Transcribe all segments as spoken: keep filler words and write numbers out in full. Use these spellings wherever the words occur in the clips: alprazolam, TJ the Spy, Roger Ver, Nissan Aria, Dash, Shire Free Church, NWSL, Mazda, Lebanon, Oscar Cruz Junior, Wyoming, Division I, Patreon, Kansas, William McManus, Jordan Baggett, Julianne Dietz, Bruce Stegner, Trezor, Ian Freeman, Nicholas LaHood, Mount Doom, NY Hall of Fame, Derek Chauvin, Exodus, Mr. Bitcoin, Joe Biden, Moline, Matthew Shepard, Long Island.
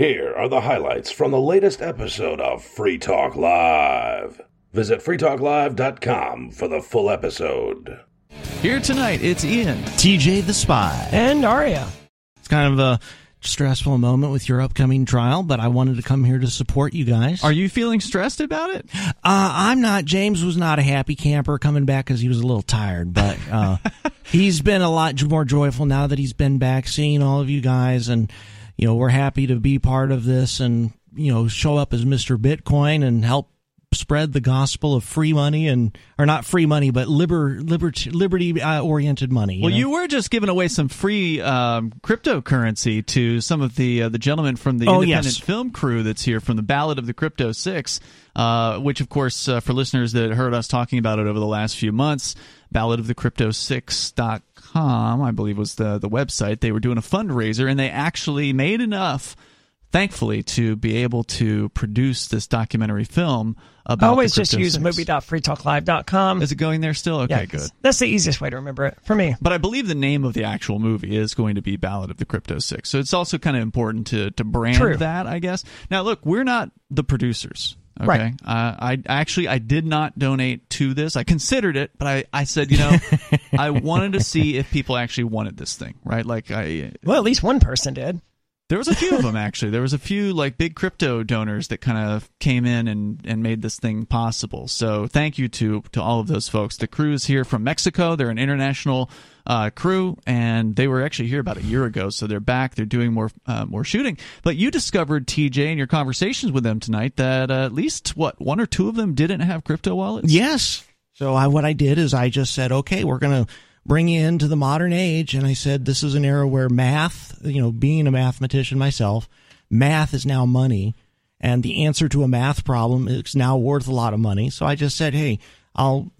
Here are the highlights from the latest episode of Free Talk Live. Visit free talk live dot com for the full episode. Here tonight, it's Ian, T J the Spy, and Aria. It's kind of a stressful moment with your upcoming trial, but I wanted to come here to support you guys. Are you feeling stressed about it? Uh, I'm not. James was not a happy camper coming back because he was a little tired, but uh, he's been a lot more joyful now that he's been back, seeing all of you guys, and you know, we're happy to be part of this and, you know, show up as Mister Bitcoin and help spread the gospel of free money and, or not free money, but liber, liberty, liberty uh, oriented money. You well, know? You were just giving away some free um, cryptocurrency to some of the uh, the gentlemen from the oh, independent yes. film crew that's here from the Ballad of the Crypto Six, uh, which, of course, uh, for listeners that heard us talking about it over the last few months, ballad of the crypto six dot com, I believe, was the, the website. They were doing a fundraiser, and they actually made enough, thankfully, to be able to produce this documentary film about. I always just use movie dot free talk live dot com. Is it going there still? Okay, yeah, good. That's the easiest way to remember it for me. But I believe the name of the actual movie is going to be Ballad of the Crypto Six. So it's also kind of important to, to brand True. that, I guess. Now, look, we're not the producers. Okay. Right. Uh, I actually I did not donate to this. I considered it, but I, I said, you know, I wanted to see if people actually wanted this thing, right? Like I well, at least one person did. There was a few of them, actually. There was a few like big crypto donors that kind of came in and, and made this thing possible. So thank you to to all of those folks. The crew is here from Mexico. They're an international uh, crew, and they were actually here about a year ago. So they're back. They're doing more uh, more shooting. But you discovered, T J, in your conversations with them tonight that uh, at least, what, one or two of them didn't have crypto wallets? Yes. So I, what I did is I just said, okay, we're going to bring you into the modern age, and I said this is an era where math, you know, being a mathematician myself, math is now money, and the answer to a math problem is now worth a lot of money. So I just said, hey, I'll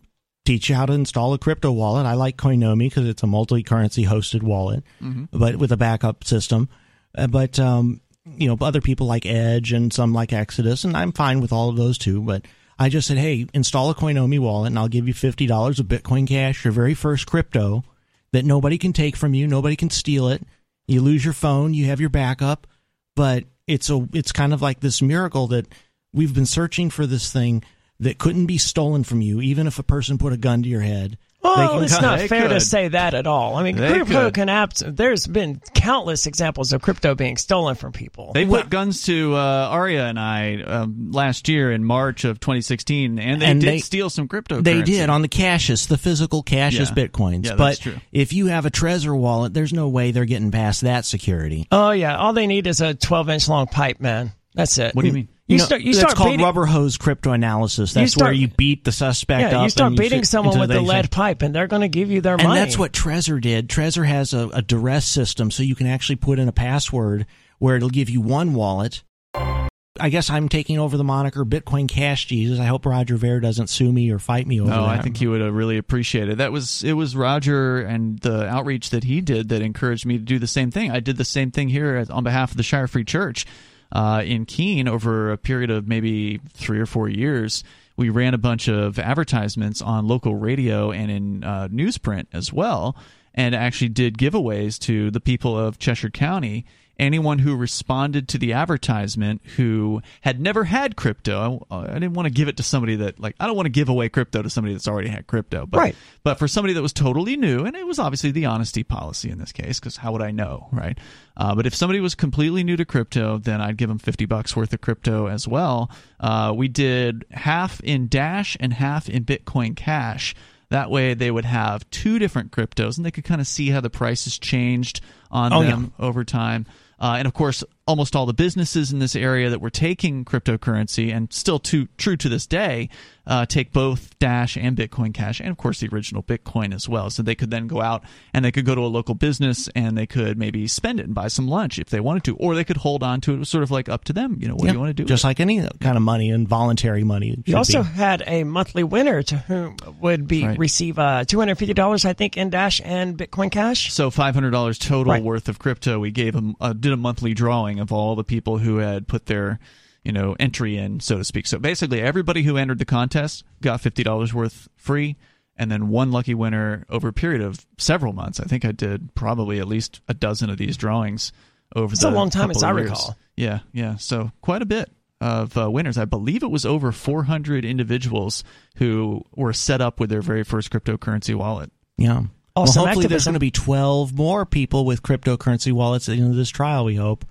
teach you how to install a crypto wallet. I like Coinomi because it's a multi-currency hosted wallet, mm-hmm. but with a backup system. Uh, but, um, you know, other people like Edge and some like Exodus, and I'm fine with all of those too, but I just said, hey, install a Coinomi wallet, and I'll give you fifty dollars of Bitcoin Cash, your very first crypto that nobody can take from you. Nobody can steal it. You lose your phone. You have your backup. But it's a it's kind of like this miracle that we've been searching for this thing that couldn't be stolen from you, even if a person put a gun to your head. Well, it's not fair to say that at all. I mean, crypto can abs- there's been countless examples of crypto being stolen from people. They put guns to uh, Aria and I um, last year in March of twenty sixteen, and they and did they, steal some cryptocurrency. They did on the Cassius, the physical Cassius yeah. Bitcoins. Yeah, that's but true. If you have a Trezor wallet, there's no way they're getting past that security. Oh, yeah. All they need is a twelve-inch long pipe, man. That's it. What do you mean? You, you know, start, you that's start called beating, rubber hose crypto analysis. That's you start, where you beat the suspect yeah, up. You start and beating you shoot, someone with a lead think. pipe, and they're going to give you their and money. And that's what Trezor did. Trezor has a, a duress system, so you can actually put in a password where it'll give you one wallet. I guess I'm taking over the moniker Bitcoin Cash Jesus. I hope Roger Ver doesn't sue me or fight me over no, that. No, I think he would have really appreciated it. That was, it was Roger and the outreach that he did that encouraged me to do the same thing. I did the same thing here on behalf of the Shire Free Church. Uh, in Keene, over a period of maybe three or four years, we ran a bunch of advertisements on local radio and in uh, newsprint as well, and actually did giveaways to the people of Cheshire County. Anyone who responded to the advertisement who had never had crypto, I, I didn't want to give it to somebody that, like, I don't want to give away crypto to somebody that's already had crypto. But, right. But for somebody that was totally new, and it was obviously the honesty policy in this case, because how would I know, right? Uh, but if somebody was completely new to crypto, then I'd give them fifty bucks worth of crypto as well. Uh, we did half in Dash and half in Bitcoin Cash. That way they would have two different cryptos, and they could kind of see how the prices changed on oh, them yeah. over time. Uh, and, of course, almost all the businesses in this area that were taking cryptocurrency, and still to, true to this day, uh, take both Dash and Bitcoin Cash, and, of course, the original Bitcoin as well. So they could then go out and they could go to a local business and they could maybe spend it and buy some lunch if they wanted to. Or they could hold on to it. It was sort of like up to them. You know, what yep. do you want to do? Just like any kind of money and voluntary money. You also be. had a monthly winner to whom would be right. receive uh, two hundred fifty dollars, I think, in Dash and Bitcoin Cash. So five hundred dollars total right. worth of crypto. We gave them a, did a monthly drawing of all the people who had put their, you know, entry in, so to speak. So basically, everybody who entered the contest got fifty dollars worth free, and then one lucky winner over a period of several months. I think I did probably at least a dozen of these drawings over it's the a long time as I years. recall. Yeah, yeah. So quite a bit of uh, winners. I believe it was over four hundred individuals who were set up with their very first cryptocurrency wallet. Yeah. Also, well, hopefully activism. There's going to be twelve more people with cryptocurrency wallets at the end of this trial, we hope.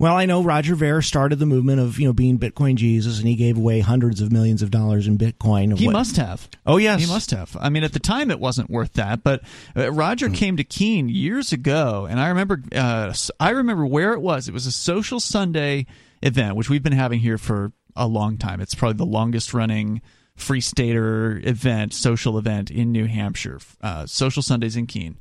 Well, I know Roger Ver started the movement of, you know, being Bitcoin Jesus, and he gave away hundreds of millions of dollars in Bitcoin. He what? must have. Oh, yes. He must have. I mean, at the time, it wasn't worth that. But uh, Roger came to Keene years ago, and I remember uh, I remember where it was. It was a Social Sunday event, which we've been having here for a long time. It's probably the longest-running Free Stater event, social event in New Hampshire, uh, Social Sundays in Keene.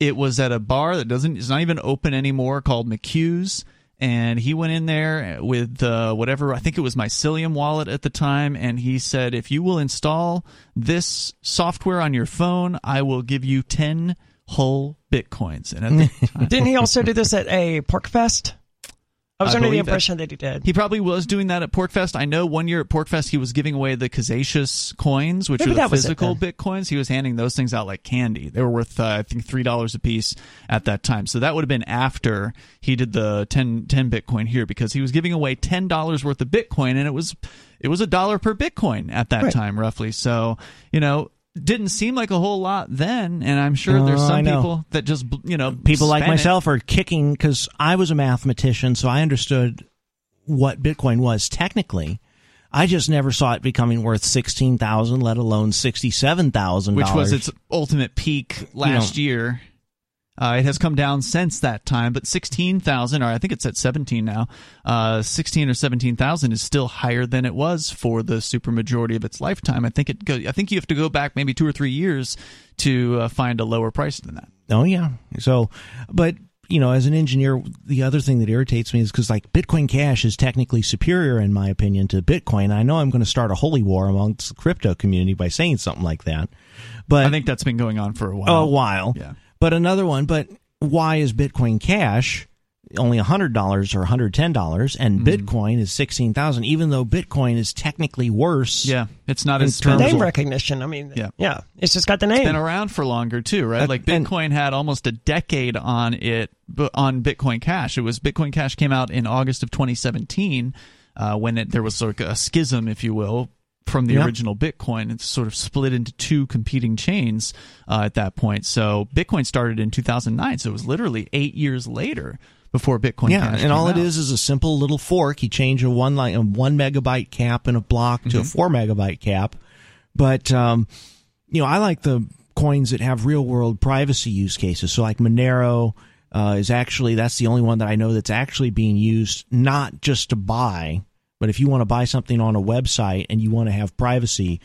It was at a bar that doesn't is not even open anymore called McHugh's. And he went in there with uh, whatever, I think it was Mycelium wallet at the time, and he said, if you will install this software on your phone, I will give you ten whole Bitcoins. And at the time, didn't he also do this at a Porkfest? I was I under the impression that, that he did. He probably was doing that at Porkfest. I know one year at Porkfest, he was giving away the Casacious coins, which Maybe are the physical Bitcoins. He was handing those things out like candy. They were worth, uh, I think, three dollars a piece at that time. So that would have been after he did the ten, ten Bitcoin here, because he was giving away ten dollars worth of Bitcoin, and it was it was a dollar per Bitcoin at that right. time, roughly. So, you know, didn't seem like a whole lot then, and I'm sure there's some uh, people that just, you know, people like myself it. are kicking, because I was a mathematician, so I understood what Bitcoin was technically. I just never saw it becoming worth sixteen thousand dollars, let alone sixty-seven thousand dollars. Which was its ultimate peak last you know. year. Uh, it has come down since that time, but sixteen thousand, or I think it's at seventeen now, uh, sixteen or seventeen thousand is still higher than it was for the supermajority of its lifetime. I think it. Go, I think you have to go back maybe two or three years to uh, find a lower price than that. Oh yeah. So, but you know, as an engineer, the other thing that irritates me is because like Bitcoin Cash is technically superior, in my opinion, to Bitcoin. I know I'm going to start a holy war amongst the crypto community by saying something like that, but I think that's been going on for a while. A while. Yeah. But another one, but why is Bitcoin Cash only one hundred dollars or one hundred ten dollars and mm. Bitcoin is sixteen thousand dollars, even though Bitcoin is technically worse? Yeah, it's not as strong. Name recognition. I mean, yeah. yeah, it's just got the name. It's been around for longer too, right? Uh, like Bitcoin and, had almost a decade on it, on Bitcoin Cash. It was Bitcoin Cash came out in August of twenty seventeen uh, when it, there was sort of a schism, if you will, from the yep. original Bitcoin. It's sort of split into two competing chains uh, at that point. So Bitcoin started in two thousand nine, so it was literally eight years later before Bitcoin yeah, Cash and came all out. It is is a simple little fork. You change a one line, a one megabyte cap in a block to mm-hmm. a four megabyte cap. But um, you know, I like the coins that have real world privacy use cases. So like Monero uh, is actually that's the only one that I know that's actually being used not just to buy. But if you want to buy something on a website and you want to have privacy,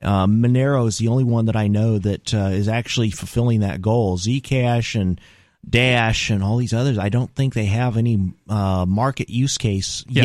uh, Monero is the only one that I know that uh, is actually fulfilling that goal. Zcash and Dash and all these others, I don't think they have any uh, market use case yeah.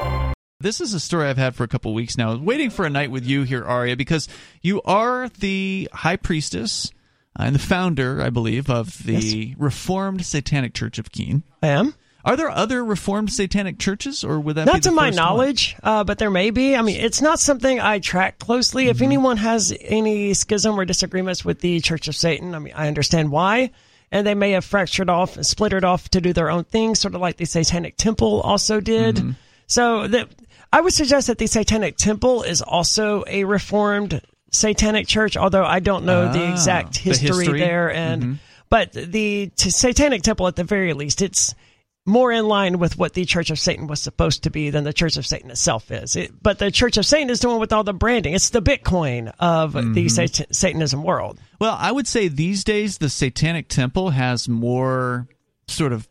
yet. This is a story I've had for a couple of weeks now. Waiting for a night with you here, Aria, because you are the high priestess and the founder, I believe, of the yes. Reformed Satanic Church of Keene. I am. Are there other Reformed Satanic churches, or would that not be the first one? Not to my knowledge, uh, but there may be. I mean, it's not something I track closely. Mm-hmm. If anyone has any schism or disagreements with the Church of Satan, I mean, I understand why. And they may have fractured off and splintered off to do their own thing, sort of like the Satanic Temple also did. Mm-hmm. So the, I would suggest that the Satanic Temple is also a Reformed Satanic church, although I don't know ah, the exact history, the history there. And mm-hmm. But the t- Satanic Temple, at the very least, it's more in line with what the Church of Satan was supposed to be than the Church of Satan itself is. It, but the Church of Satan is the one with all the branding. It's the Bitcoin of mm-hmm. the sat- Satanism world. Well, I would say these days the Satanic Temple has more sort of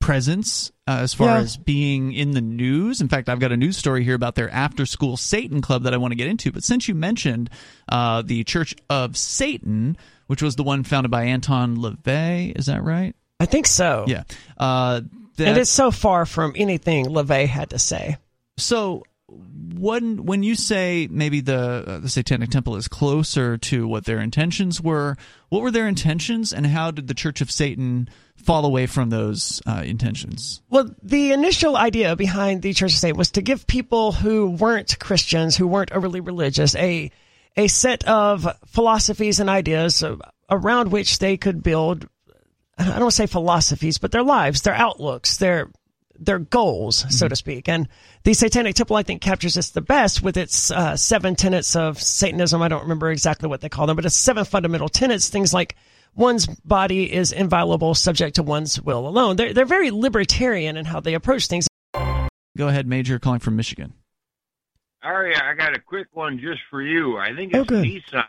presence uh, as far yeah. as being in the news. In fact, I've got a news story here about their after-school Satan club that I want to get into. But since you mentioned uh, the Church of Satan, which was the one founded by Anton LaVey, is that right? I think so. Yeah. Uh That, and it's so far from anything LaVey had to say. So when, when you say maybe the uh, the Satanic Temple is closer to what their intentions were, what were their intentions, and how did the Church of Satan fall away from those uh, intentions? Well, the initial idea behind the Church of Satan was to give people who weren't Christians, who weren't overly religious, a a set of philosophies and ideas around which they could build I don't want to say philosophies, but their lives, their outlooks, their their goals, mm-hmm. so to speak. And the Satanic Temple, I think, captures this the best with its uh, seven tenets of Satanism. I don't remember exactly what they call them, but it's seven fundamental tenets, things like one's body is inviolable, subject to one's will alone. They're, they're very libertarian in how they approach things. Go ahead, Major, calling from Michigan. Aria, I got a quick one just for you. I think it's oh, Nissan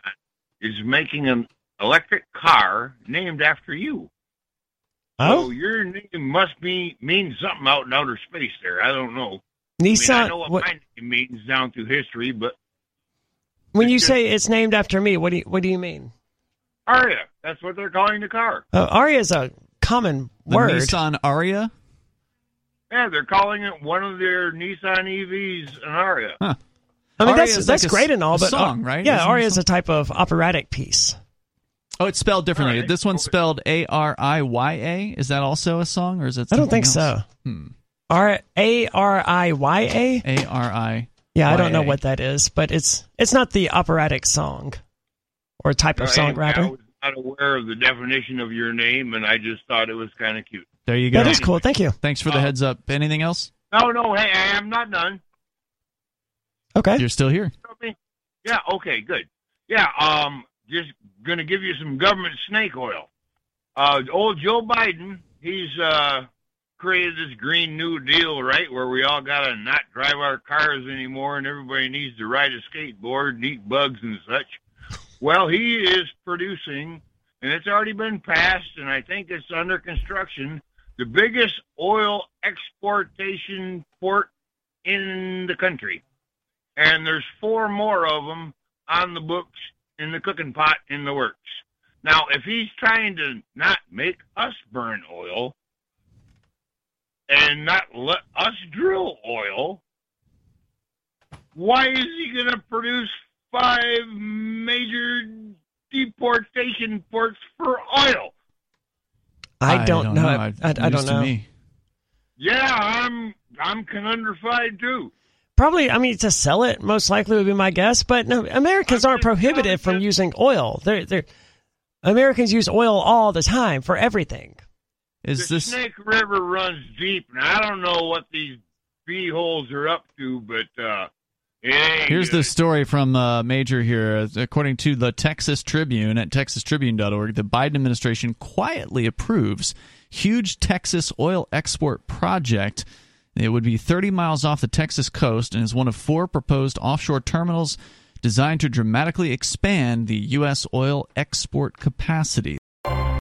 is making an electric car named after you. Oh, so your name must be mean something out in outer space there. I don't know. Nissan, I mean, I know what, what my name means down through history, but when you just, say it's named after me, what do you, what do you mean? Aria. That's what they're calling the car. Uh, Aria is a common the word. Nissan Aria. Yeah, they're calling it one of their Nissan E Vs an Aria. Huh. I mean, Aria that's that's like great a, and all, but song, right? Yeah, Isn't Aria is a type of operatic piece. Oh, it's spelled differently. Right. This one's spelled A R I Y A. Is that also a song, or is it? I don't think else? so. Hmm. R A R I Y A. A R I. Yeah, I don't know what that is, but it's it's not the operatic song or type no, of song, rather. I was not aware of the definition of your name, and I just thought it was kind of cute. There you go. That is cool. Thank you. Thanks for the uh, heads up. Anything else? No, no. Hey, I'm not done. Okay. You're still here. Yeah. Okay. Good. Yeah. Um. Just going to give you some government snake oil. Uh, old Joe Biden, he's uh, created this Green New Deal, right, where we all got to not drive our cars anymore and everybody needs to ride a skateboard and eat bugs and such. Well, he is producing, and it's already been passed, and I think it's under construction, the biggest oil exportation port in the country. And there's four more of them on the books in the cooking pot, in the works. Now, if he's trying to not make us burn oil and not let us drill oil, why is he going to produce five major deportation ports for oil? I don't know. I don't know. I, I, I don't know. Yeah, I'm I'm conundrified too. Probably, I mean, to sell it, most likely would be my guess. But no, Americans aren't prohibited from using oil. They're, they're, Americans use oil all the time for everything. Is the this... Snake River runs deep, and I don't know what these beeholes are up to, but uh, it ain't Here's good. The story from uh, Major here. According to the Texas Tribune at texas tribune dot org, the Biden administration quietly approves huge Texas oil export project. It would be thirty miles off the Texas coast and is one of four proposed offshore terminals designed to dramatically expand the U S oil export capacity.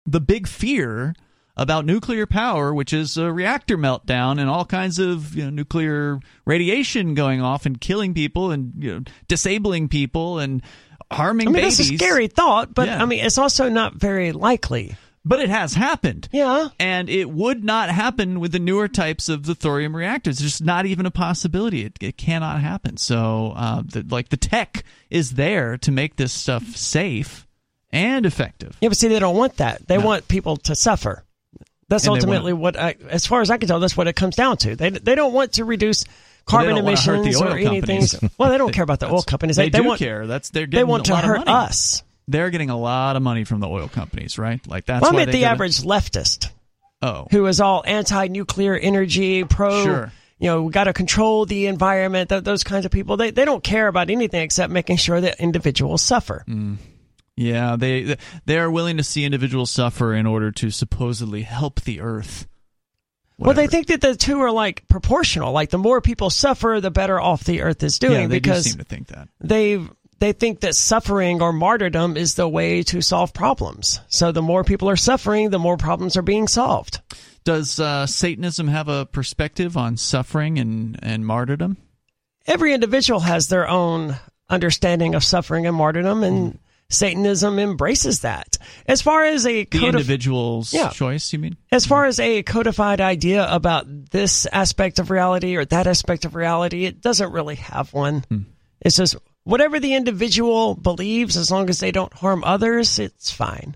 The big fear about nuclear power, which is a reactor meltdown and all kinds of you know, nuclear radiation going off and killing people and you know, disabling people and harming I mean, babies. That's a scary thought, but yeah. I mean, it's also not very likely. But it has happened. Yeah. And it would not happen with the newer types of the thorium reactors. There's not even a possibility. It, it cannot happen. So, uh, the, like, the tech is there to make this stuff safe and effective. Yeah, but see, they don't want that. They no. want people to suffer. That's and ultimately what, I, as far as I can tell, that's what it comes down to. They they don't want to reduce carbon well, emissions or anything. Well, they don't they, care about the oil companies. They, they, they do want, care. That's, they're getting they want a to lot hurt of money. us. They're getting a lot of money from the oil companies, right? Like that's well, I meant the average it. leftist, oh, who is all anti-nuclear energy, pro, sure. you know, got to control the environment. Th- those kinds of people, they they don't care about anything except making sure that individuals suffer. Mm. Yeah, they they are willing to see individuals suffer in order to supposedly help the earth. Whatever. Well, they think that the two are like proportional. Like the more people suffer, the better off the earth is doing. Yeah, they because do seem to think that they've. They think that suffering or martyrdom is the way to solve problems. So the more people are suffering, the more problems are being solved. Does uh, Satanism have a perspective on suffering and, and martyrdom? Every individual has their own understanding of suffering and martyrdom, and mm. Satanism embraces that. As far as a codif- the individual's yeah. choice, you mean? As far as a codified idea about this aspect of reality or that aspect of reality, it doesn't really have one. Mm. It's just... Whatever the individual believes, as long as they don't harm others, it's fine.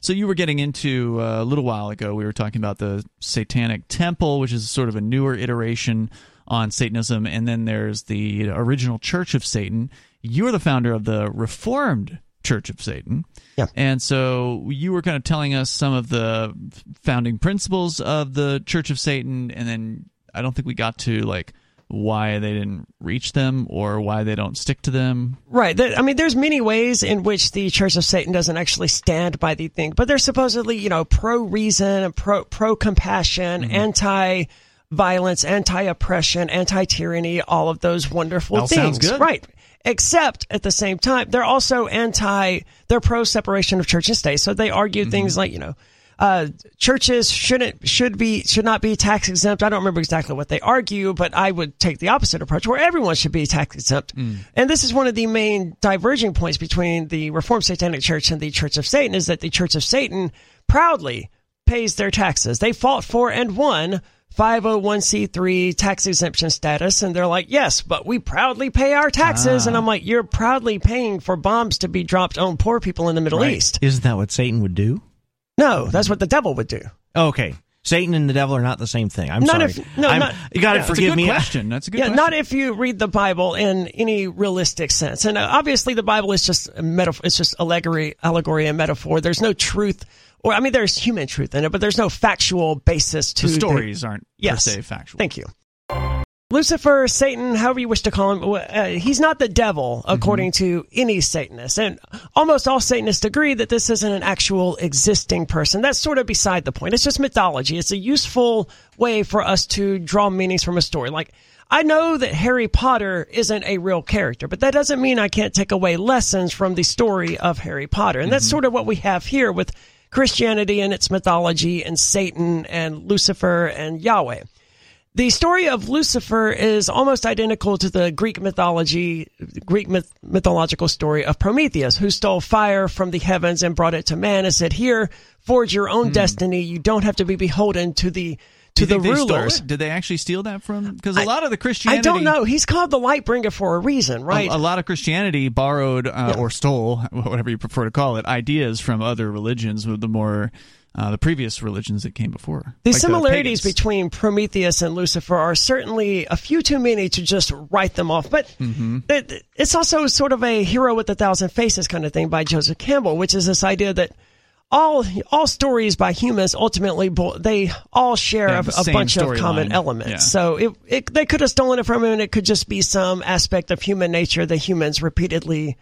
So you were getting into, uh, a little while ago, we were talking about the Satanic Temple, which is sort of a newer iteration on Satanism, and then there's the original Church of Satan. You're the founder of the Reformed Church of Satan. Yeah. And so you were kind of telling us some of the founding principles of the Church of Satan, and then I don't think we got to, like, why they didn't reach them or why they don't stick to them. Right. I mean, there's many ways in which the Church of Satan doesn't actually stand by the thing, but they're supposedly, you know, pro-reason, pro, pro-compassion, mm-hmm. anti-violence, anti-oppression, anti-tyranny, all of those wonderful that things. Sounds good. Right. Except, at the same time, they're also anti, they're pro-separation of church and state. So they argue mm-hmm. things like, you know, Uh, churches shouldn't should be should not be tax exempt. I don't remember exactly what they argue, but I would take the opposite approach where everyone should be tax exempt. Mm. And this is one of the main diverging points between the Reformed Satanic Church and the Church of Satan, is that the Church of Satan proudly pays their taxes. They fought for and won five oh one c three tax exemption status, and they're like, yes, but we proudly pay our taxes. Ah. And I'm like, you're proudly paying for bombs to be dropped on poor people in the Middle right. East. Isn't that what Satan would do? No, that's what the devil would do. Okay. Satan and the devil are not the same thing. I'm not sorry. If, no, I'm, not, you got to yeah, forgive that's a good me. Question. That's a good yeah, question. Not if you read the Bible in any realistic sense. And obviously the Bible is just a metaphor. It's just allegory, allegory and metaphor. There's no truth. Or I mean, there's human truth in it, but there's no factual basis to it. The stories the, aren't yes, per se factual. Thank you. Lucifer, Satan, however you wish to call him, uh, he's not the devil, according mm-hmm. to any Satanist. And almost all Satanists agree that this isn't an actual existing person. That's sort of beside the point. It's just mythology. It's a useful way for us to draw meanings from a story. Like, I know that Harry Potter isn't a real character, but that doesn't mean I can't take away lessons from the story of Harry Potter. And mm-hmm. that's sort of what we have here with Christianity and its mythology and Satan and Lucifer and Yahweh. The story of Lucifer is almost identical to the Greek mythology, Greek myth, mythological story of Prometheus, who stole fire from the heavens and brought it to man and said, "Here, forge your own mm. destiny. You don't have to be beholden to the to the rulers." Did they actually steal that from? Because a I, lot of the Christianity, I don't know. He's called the light bringer for a reason, right? A, a lot of Christianity borrowed uh, yeah. or stole, whatever you prefer to call it, ideas from other religions. With the more Uh, the previous religions that came before. The like similarities the between Prometheus and Lucifer are certainly a few too many to just write them off, but mm-hmm. it, it's also sort of a hero with a thousand faces kind of thing by Joseph Campbell, which is this idea that all all stories by humans, ultimately, they all share they a, a bunch of common line. Elements. Yeah. So it, it, they could have stolen it from him, and it could just be some aspect of human nature that humans repeatedly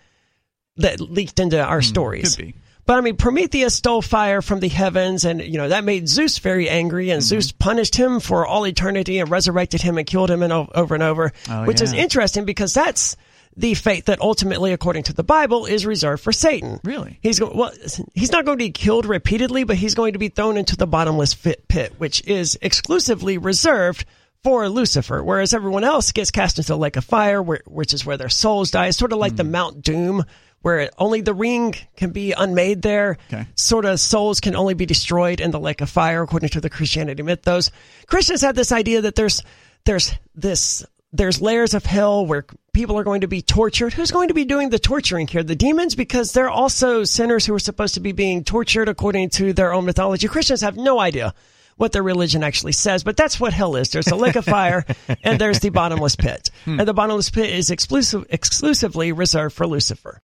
that leaked into our mm, stories. Could be. But, I mean, Prometheus stole fire from the heavens, and, you know, that made Zeus very angry, and mm-hmm. Zeus punished him for all eternity and resurrected him and killed him and over and over, oh, which yeah. is interesting because that's the fate that ultimately, according to the Bible, is reserved for Satan. Really? He's go- well, he's not going to be killed repeatedly, but he's going to be thrown into the bottomless pit, which is exclusively reserved for Lucifer, whereas everyone else gets cast into the lake of fire, where, which is where their souls die. It's sort of like mm-hmm. the Mount Doom, where only the ring can be unmade there. Okay. Sort of souls can only be destroyed in the lake of fire, according to the Christianity mythos. Christians have this idea that there's there's this there's layers of hell where people are going to be tortured. Who's going to be doing the torturing here? The demons? Because they're also sinners who are supposed to be being tortured according to their own mythology. Christians have no idea what their religion actually says, but that's what hell is. There's a lake of fire, and there's the bottomless pit. Hmm. And the bottomless pit is exclusive, exclusively reserved for Lucifer.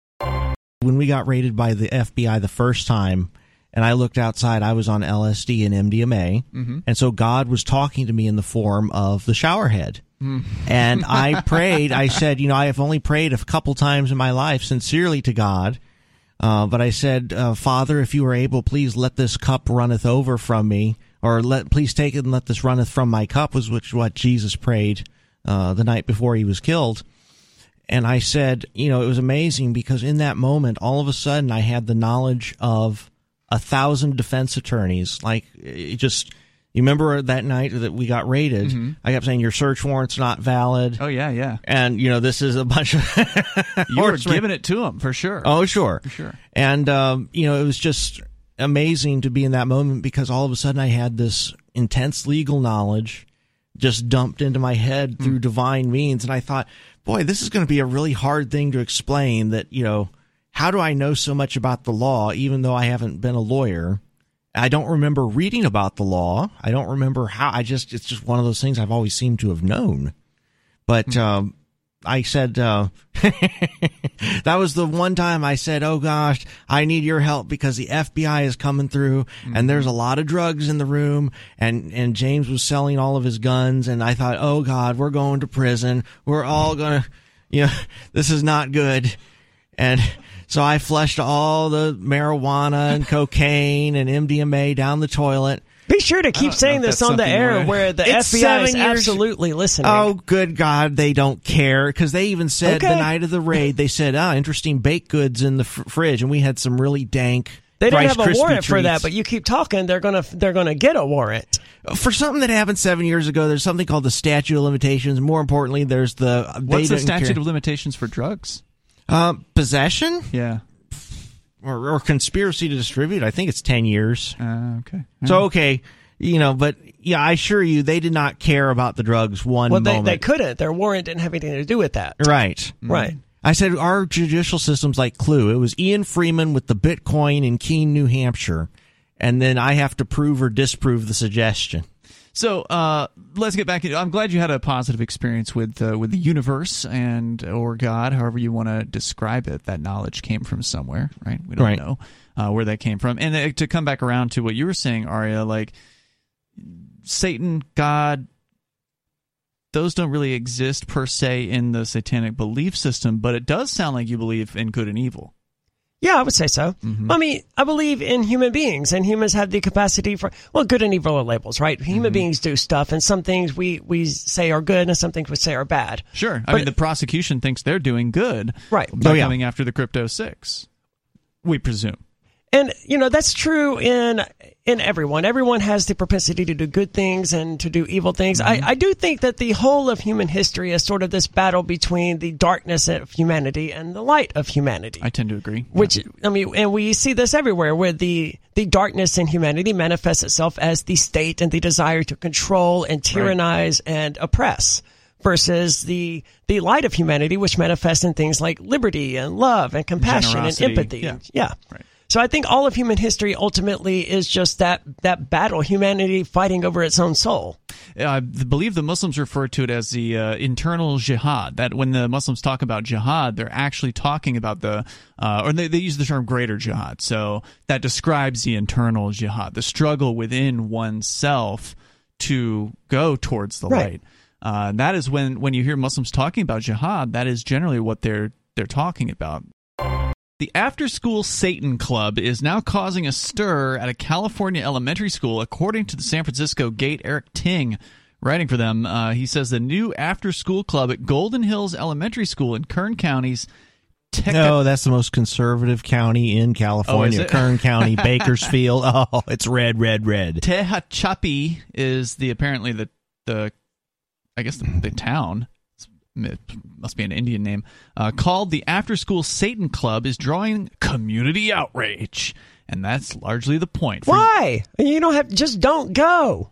When we got raided by the F B I the first time, and I looked outside, I was on L S D and M D M A, mm-hmm. and so God was talking to me in the form of the showerhead. Mm. And I prayed. I said, you know, I have only prayed a couple times in my life sincerely to God, uh, but I said, uh, Father, if you are able, please let this cup runneth over from me, or let please take it and let this runneth from my cup, was which what Jesus prayed uh, the night before he was killed. And I said, you know, it was amazing because in that moment, all of a sudden, I had the knowledge of a thousand defense attorneys. Like, it just, you remember that night that we got raided? Mm-hmm. I kept saying, your search warrant's not valid. Oh, yeah, yeah. And, you know, this is a bunch of... you were giving it to them, for sure. Oh, sure. For sure. And, um, you know, it was just amazing to be in that moment because all of a sudden I had this intense legal knowledge just dumped into my head through mm. divine means. And I thought, boy, this is going to be a really hard thing to explain that, you know, how do I know so much about the law, even though I haven't been a lawyer? I don't remember reading about the law. I don't remember how. I just, it's just one of those things I've always seemed to have known. But, mm. um, I said, uh, that was the one time I said, oh gosh, I need your help because the F B I is coming through mm-hmm. and there's a lot of drugs in the room, and, and James was selling all of his guns, and I thought, oh God, we're going to prison. We're all gonna, you know, this is not good. And so I flushed all the marijuana and cocaine and M D M A down the toilet. Be sure to keep saying this on the air right. where the it's F B I is absolutely listening. Oh, good God, they don't care. Because they even said okay. the night of the raid, they said, ah, oh, interesting baked goods in the fr- fridge. And we had some really dank They didn't Rice have a warrant treats. For that, but you keep talking, they're going to they're gonna get a warrant. For something that happened seven years ago, there's something called the statute of limitations. More importantly, there's the... What's the statute care. of limitations for drugs? Uh, possession? Yeah. Or, or conspiracy to distribute. I think it's ten years. Uh, okay. All so, okay, you know, but yeah, I assure you they did not care about the drugs one well, they, moment. Well, they couldn't. Their warrant didn't have anything to do with that. Right. Mm-hmm. Right. I said our judicial system's like Clue. It was Ian Freeman with the Bitcoin in Keene, New Hampshire, and then I have to prove or disprove the suggestion. So uh, let's get back to it. I'm glad you had a positive experience with uh, with the universe and or God, however you want to describe it. That knowledge came from somewhere, right? We don't right. know uh, where that came from. And uh, to come back around to what you were saying, Aria, like Satan, God, those don't really exist per se in the satanic belief system, but it does sound like you believe in good and evil. Yeah, I would say so. Mm-hmm. I mean, I believe in human beings, and humans have the capacity for, well, good and evil are labels, right? Human mm-hmm. beings do stuff, and some things we, we say are good, and some things we say are bad. Sure. But, I mean, the prosecution thinks they're doing good right. by oh, yeah. coming after the Crypto Six, we presume. And, you know, that's true in in everyone. Everyone has the propensity to do good things and to do evil things. Mm-hmm. I, I do think that the whole of human history is sort of this battle between the darkness of humanity and the light of humanity. I tend to agree. Which, yeah. I mean, and we see this everywhere, where the, the darkness in humanity manifests itself as the state and the desire to control and tyrannize right. and oppress, versus the the light of humanity, which manifests in things like liberty and love and compassion Generosity. and empathy. Yeah. yeah. Right. So I think all of human history ultimately is just that that battle, humanity fighting over its own soul. I believe the Muslims refer to it as the uh, internal jihad, that when the Muslims talk about jihad, they're actually talking about the, uh, or they, they use the term greater jihad. So that describes the internal jihad, the struggle within oneself to go towards the right. light. Uh, that is when, when you hear Muslims talking about jihad, that is generally what they're they're talking about. The After School Satan Club is now causing a stir at a California elementary school, according to the San Francisco Gate. Eric Ting, writing for them, uh, he says the new After School Club at Golden Hills Elementary School in Kern County's Teca- no, that's the most conservative county in California. Oh, Kern County, Bakersfield. Oh, it's red, red, red. Tehachapi is the apparently the the I guess the, the town. It must be an Indian name, uh, called the After School Satan Club, is drawing community outrage. And that's largely the point. For Why? You don't have, just don't go.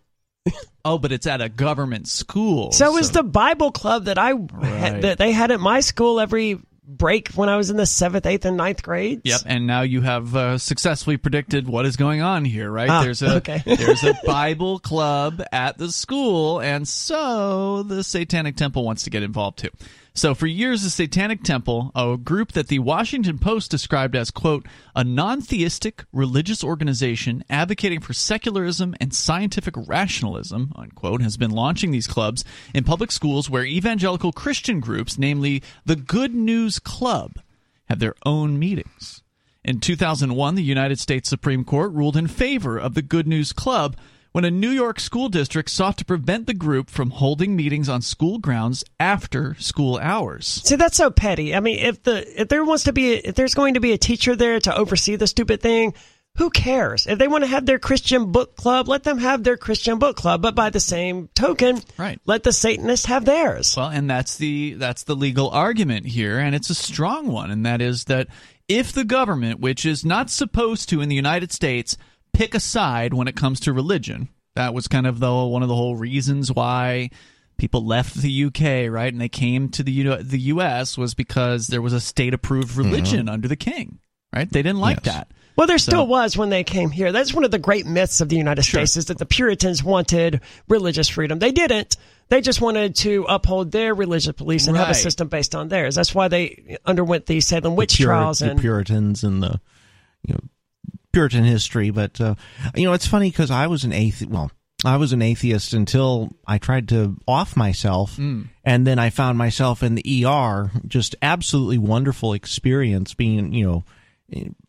Oh, but it's at a government school. So, so. is the Bible club that I right. that they had at my school every break when I was in the seventh, eighth, and ninth grades. Yep, and now you have uh, successfully predicted what is going on here, right? Ah, there's a okay. there's a Bible club at the school, and so the Satanic Temple wants to get involved too. So for years, the Satanic Temple, a group that the Washington Post described as, quote, a non-theistic religious organization advocating for secularism and scientific rationalism, unquote, has been launching these clubs in public schools where evangelical Christian groups, namely the Good News Club, have their own meetings. In two thousand one, the United States Supreme Court ruled in favor of the Good News Club when a New York school district sought to prevent the group from holding meetings on school grounds after school hours. See, that's so petty. I mean, if the if there wants to be if there's going to be a teacher there to oversee the stupid thing, who cares? If they want to have their Christian book club, let them have their Christian book club. But by the same token, right. let the Satanists have theirs. Well, and that's the that's the legal argument here, and it's a strong one, and that is that if the government, which is not supposed to in the United States, pick a side when it comes to religion. That was kind of the one of the whole reasons why people left the U K, right? And they came to the U- the U S was because there was a state-approved religion mm-hmm. under the king, right? They didn't like yes. that. Well, there so. still was when they came here. That's one of the great myths of the United sure. States, is that the Puritans wanted religious freedom. They didn't. They just wanted to uphold their religious beliefs and right. have a system based on theirs. That's why they underwent the Salem witch the Pur- trials. And the Puritans and the you know Puritan history. But, uh, you know, it's funny because I was an atheist. Well, I was an atheist until I tried to off myself, mm. and then I found myself in the E R. Just absolutely wonderful experience, being you know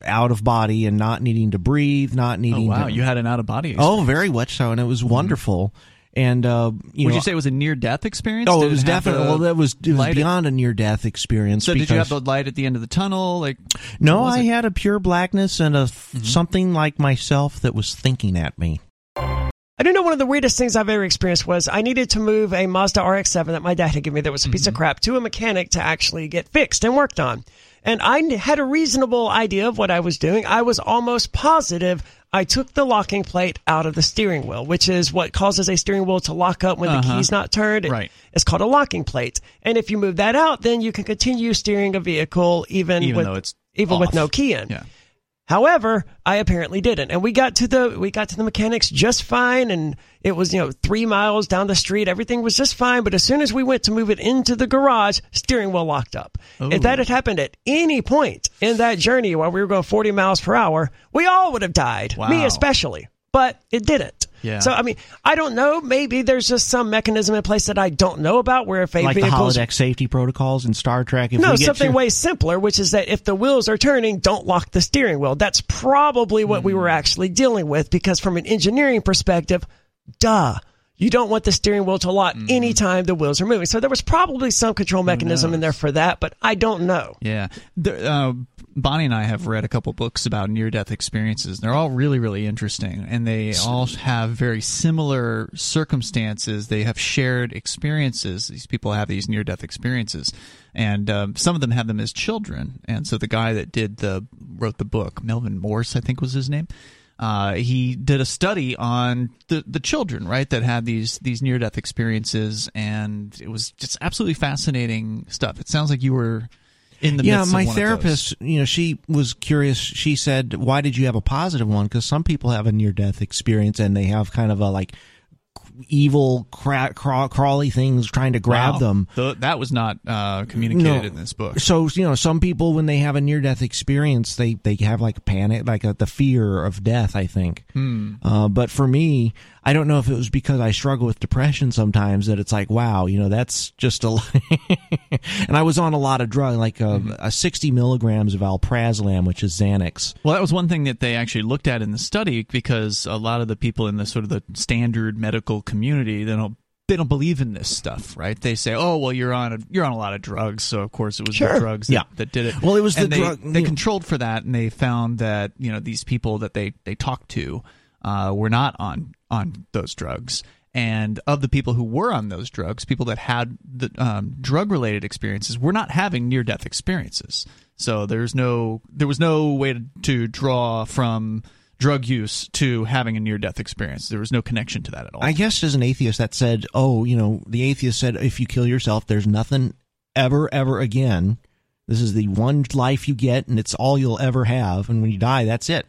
out of body and not needing to breathe, not needing. Oh wow, to, you had an out of body experience. Oh, very much so, and it was wonderful. Mm. And uh, you would know, you say it was a near death experience? Oh, Did it was definitely. Well, that was, it was beyond a near death experience. So, because, did you have the light at the end of the tunnel? Like, no, I it? had a pure blackness and a mm-hmm. something like myself that was thinking at me. I do know one of the weirdest things I've ever experienced was I needed to move a Mazda R X seven that my dad had given me that was a piece mm-hmm. of crap to a mechanic to actually get fixed and worked on. And I had a reasonable idea of what I was doing. I was almost positive I took the locking plate out of the steering wheel, which is what causes a steering wheel to lock up when uh-huh. the key's not turned. Right. It's called a locking plate. And if you move that out, then you can continue steering a vehicle even, even, with, though it's even with no key in. Yeah. However, I apparently didn't, and we got to the we got to the mechanics just fine, and it was you know three miles down the street, everything was just fine. But as soon as we went to move it into the garage, steering wheel locked up. Ooh. If that had happened at any point in that journey while we were going forty miles per hour, we all would have died, wow. me especially. But it didn't. Yeah. So I mean, I don't know. Maybe there's just some mechanism in place that I don't know about, where if a like vehicle's, the holodeck safety protocols in Star Trek. If no, we get something to... way simpler, which is that if the wheels are turning, don't lock the steering wheel. That's probably what mm. we were actually dealing with, because from an engineering perspective, duh, you don't want the steering wheel to lock mm. anytime the wheels are moving. So there was probably some control mechanism in there for that, but I don't know. Yeah. The, uh, Bonnie and I have read a couple books about near-death experiences. They're all really, really interesting, and they all have very similar circumstances. They have shared experiences. These people have these near-death experiences, and um, some of them have them as children. And so the guy that did the wrote the book, Melvin Morse, I think was his name. Uh, he did a study on the, the children, right, that had these these near-death experiences, and it was just absolutely fascinating stuff. It sounds like you were. In the yeah, my therapist, you know, she was curious. She said, "Why did you have a positive one? Because some people have a near-death experience and they have kind of a like evil, cra- craw- crawly things trying to grab wow. them." The, that was not uh, communicated no. in this book. So, you know, some people when they have a near-death experience, they they have like panic, like a, the fear of death. I think, hmm. uh, but for me. I don't know if it was because I struggle with depression sometimes that it's like, wow, you know, that's just a lot. And I was on a lot of drugs, like a, mm-hmm. a sixty milligrams of alprazolam, which is Xanax. Well, that was one thing that they actually looked at in the study, because a lot of the people in the sort of the standard medical community, they don't they don't believe in this stuff, right? They say, oh, well, you're on a, you're on a lot of drugs, so of course it was sure. the drugs that, yeah. that did it. Well, it was and the they, drug- they controlled for that, and they found that, you know, these people that they, they talked to uh, were not on on those drugs. And of the people who were on those drugs, people that had the um, drug-related experiences were not having near-death experiences. So there's no, there was no way to, to draw from drug use to having a near-death experience. There was no connection to that at all. I guess as an atheist that said, oh, you know, the atheist said, if you kill yourself, there's nothing ever, ever again. This is the one life you get, and it's all you'll ever have. And when you die, that's it.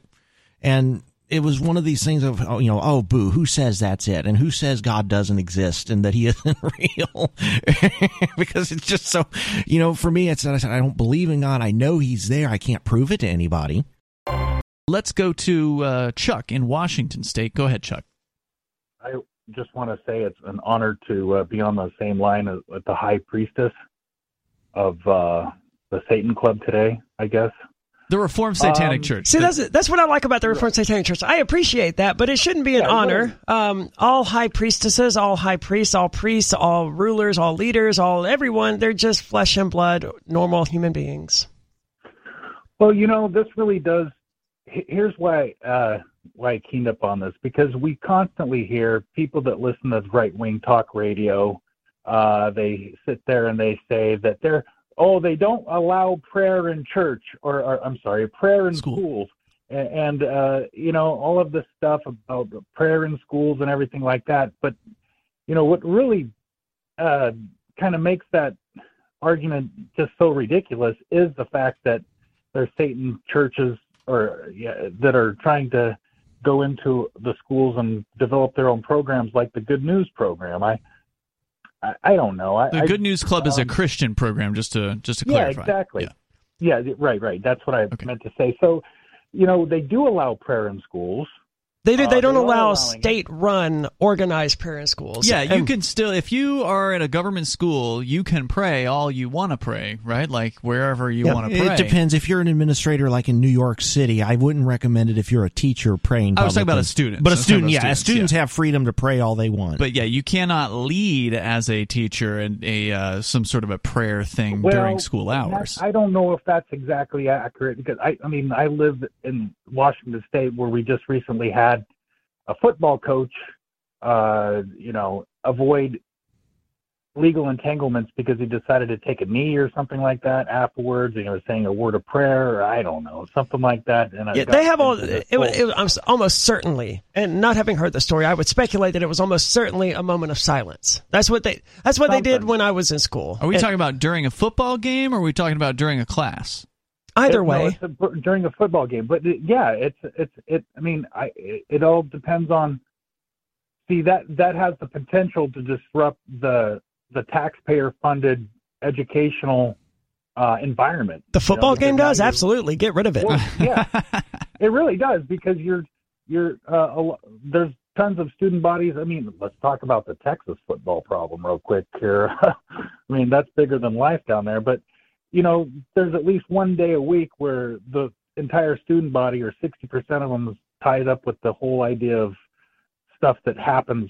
And it was one of these things of, you know, oh, boo, who says that's it? And who says God doesn't exist and that he isn't real? Because it's just so, you know, for me, it's I said, I don't believe in God. I know he's there. I can't prove it to anybody. Let's go to uh, Chuck in Washington State. Go ahead, Chuck. I just want to say it's an honor to uh, be on the same line as, as the high priestess of uh, the Satan Club today, I guess. The Reformed Satanic um, Church. See, that's that's what I like about the Reformed right. Satanic Church. I appreciate that, but it shouldn't be an yeah, honor. Um, all high priestesses, all high priests, all priests, all rulers, all leaders, all everyone, they're just flesh and blood, normal human beings. Well, you know, this really does. Here's why, uh, why I keyed up on this, because we constantly hear people that listen to right-wing talk radio, uh, they sit there and they say that they're Oh, they don't allow prayer in church, or, or I'm sorry, prayer in School. schools, and, and uh, you know, all of this stuff about prayer in schools and everything like that. But, you know, what really uh, kind of makes that argument just so ridiculous is the fact that there's Satan churches or yeah, that are trying to go into the schools and develop their own programs, like the Good News program. I I, I don't know. I, the Good I, News Club um, is a Christian program, just to just to clarify. Yeah, exactly. Yeah, yeah right, right. That's what I okay. meant to say. So, you know, they do allow prayer in schools. They do. They uh, don't allow state-run organized prayer in schools. Yeah, and you can still, if you are at a government school, you can pray all you want to pray, right? Like wherever you yeah, want to pray. It depends. If you're an administrator, like in New York City, I wouldn't recommend it if you're a teacher praying. I was talking about a student, but a student, yeah, students, students yeah. have freedom to pray all they want. But yeah, you cannot lead as a teacher and a uh, some sort of a prayer thing well, during school hours. I don't know if that's exactly accurate because I, I mean, I live in Washington State where we just recently had. a football coach, uh, you know, avoid legal entanglements because he decided to take a knee or something like that afterwards. You know, saying a word of prayer, or I don't know, something like that. And yeah, they have all. It, it was almost certainly, and not having heard the story, I would speculate that it was almost certainly a moment of silence. That's what they. That's what something. they did when I was in school. Are we and, talking about during a football game, or are we talking about during a class? Either way, no, it's a, during a football game, but it, yeah, it's it's it. I mean, I it, it all depends on. See that that has the potential to disrupt the the taxpayer-funded educational uh, environment. The football you know, game does absolutely get rid of it. Well, yeah, it really does because you're you're uh, a, there's tons of student bodies. I mean, let's talk about the Texas football problem real quick here. I mean, that's bigger than life down there, but. You know, there's at least one day a week where the entire student body or sixty percent of them is tied up with the whole idea of stuff that happens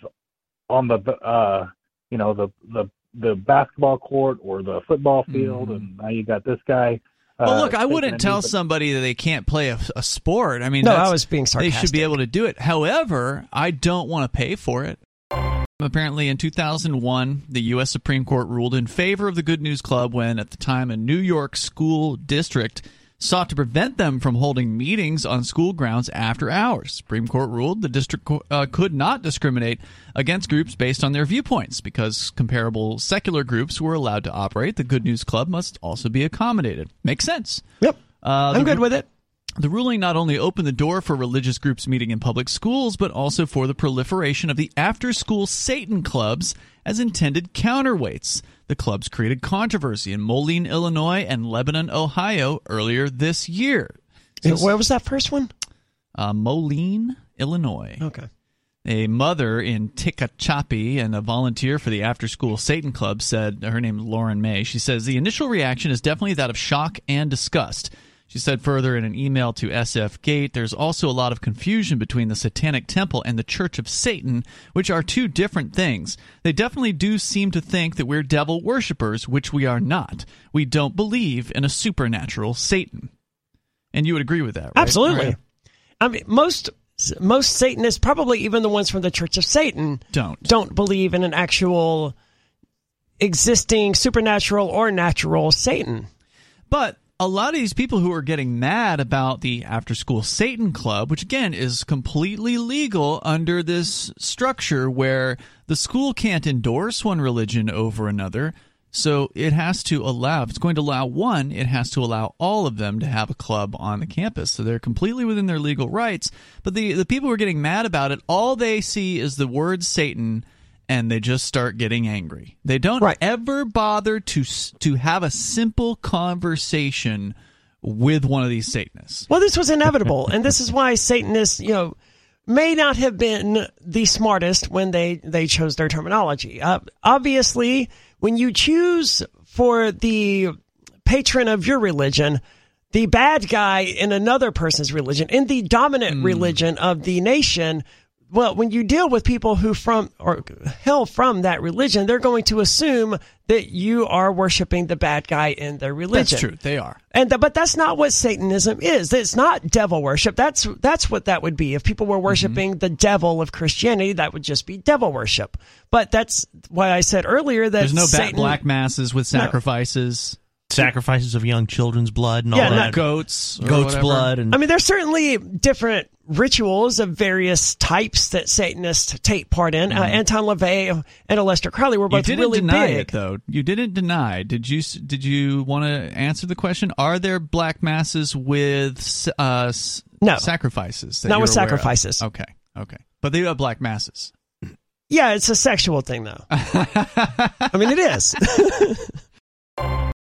on the, uh, you know, the, the, the basketball court or the football field. Mm-hmm. And now you got this guy. Well, uh, look, I wouldn't tell somebody that they can't play a, a sport. I mean, no, I was being sarcastic. They should be able to do it. However, I don't want to pay for it. Apparently, in two thousand one, the U S Supreme Court ruled in favor of the Good News Club when, at the time, a New York school district sought to prevent them from holding meetings on school grounds after hours. Supreme Court ruled the district uh, could not discriminate against groups based on their viewpoints. Because comparable secular groups were allowed to operate, the Good News Club must also be accommodated. Makes sense. Yep. Uh, I'm good with it. The ruling not only opened the door for religious groups meeting in public schools, but also for the proliferation of the after-school Satan clubs as intended counterweights. The clubs created controversy in Moline, Illinois, and Lebanon, Ohio, earlier this year. So, where was that first one? Uh, Moline, Illinois. Okay. A mother in Tehachapi and a volunteer for the after-school Satan club said, her name is Lauren May, she says, the initial reaction is definitely that of shock and disgust. She said further in an email to S F Gate, there's also a lot of confusion between the Satanic Temple and the Church of Satan, which are two different things. They definitely do seem to think that we're devil worshippers, which we are not. We don't believe in a supernatural Satan. And you would agree with that, right? Absolutely. Right. I mean, most most Satanists, probably even the ones from the Church of Satan, don't, don't believe in an actual existing supernatural or natural Satan. But a lot of these people who are getting mad about the after-school Satan Club, which, again, is completely legal under this structure where the school can't endorse one religion over another, so it has to allow, if it's going to allow one, it has to allow all of them to have a club on the campus. So they're completely within their legal rights, but the, the people who are getting mad about it, all they see is the word Satan, and they just start getting angry. They don't right. ever bother to to have a simple conversation with one of these Satanists. Well, this was inevitable, and this is why Satanists, you know, may not have been the smartest when they, they chose their terminology. Uh, obviously, when you choose for the patron of your religion, the bad guy in another person's religion, in the dominant mm. religion of the nation. Well, when you deal with people who from or hell from that religion, they're going to assume that you are worshiping the bad guy in their religion. That's true. They are. And the, but that's not what Satanism is. It's not devil worship. That's that's what that would be. If people were worshiping mm-hmm. the devil of Christianity, that would just be devil worship. But that's why I said earlier that There's no Satan, black masses with sacrifices. No. Sacrifices of young children's blood and all yeah, that. Not goats. Goat's blood. And I mean, there's certainly different rituals of various types that Satanists take part in. Mm-hmm. uh, Anton LaVey and Aleister Crowley were both really big. You didn't deny it, though. You didn't deny. Did you, did you want to answer the question? Are there black masses with uh, no. sacrifices? That Not with sacrifices. Of? Okay. Okay. But they are black masses. Yeah, it's a sexual thing, though. I mean, it is.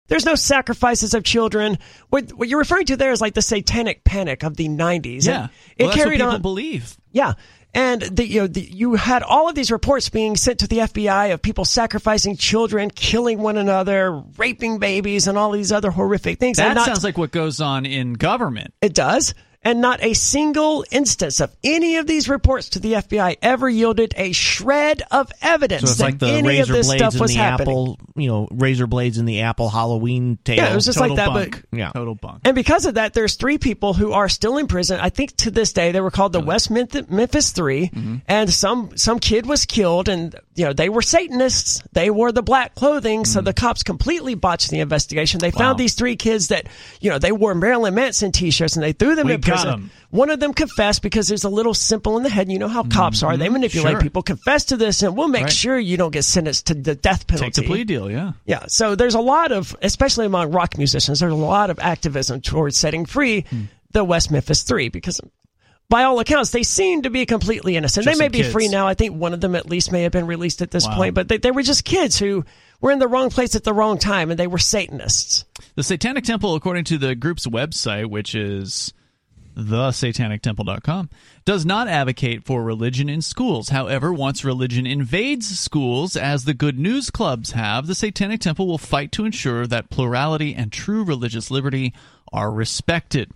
There's no sacrifices of children. What, what you're referring to there is like the satanic panic of the nineties. Yeah, and it well, that's carried what people on. Believe. Yeah, and the, you know, the, you had all of these reports being sent to the F B I of people sacrificing children, killing one another, raping babies, and all these other horrific things. That not, sounds like what goes on in government. It does. And not a single instance of any of these reports to the F B I ever yielded a shred of evidence so it's that like the any razor of this blades stuff in was the happening. Apple, you know, razor blades in the Apple Halloween tale. Yeah, it was just total like that, bunk. But yeah. Total bunk. And because of that, there's three people who are still in prison. I think to this day they were called the really? West Memphis Three, mm-hmm. and some some kid was killed, and you know they were Satanists. They wore the black clothing, mm-hmm. so the cops completely botched the investigation. They wow. found these three kids that you know they wore Marilyn Manson T-shirts, and they threw them. We in One of them confessed because there's a little simple in the head. You know how cops are. They manipulate sure. people. Confess to this, and we'll make right. sure you don't get sentenced to the death penalty. Take the plea deal, yeah. Yeah, so there's a lot of, especially among rock musicians, there's a lot of activism towards setting free hmm. the West Memphis Three because by all accounts, they seem to be completely innocent. Just they may be kids. Free now. I think one of them at least may have been released at this wow. point, but they, they were just kids who were in the wrong place at the wrong time, and they were Satanists. The Satanic Temple, according to the group's website, which is the satanic temple dot com, does not advocate for religion in schools. However, once religion invades schools, as the Good News Clubs have, the Satanic Temple will fight to ensure that plurality and true religious liberty are respected.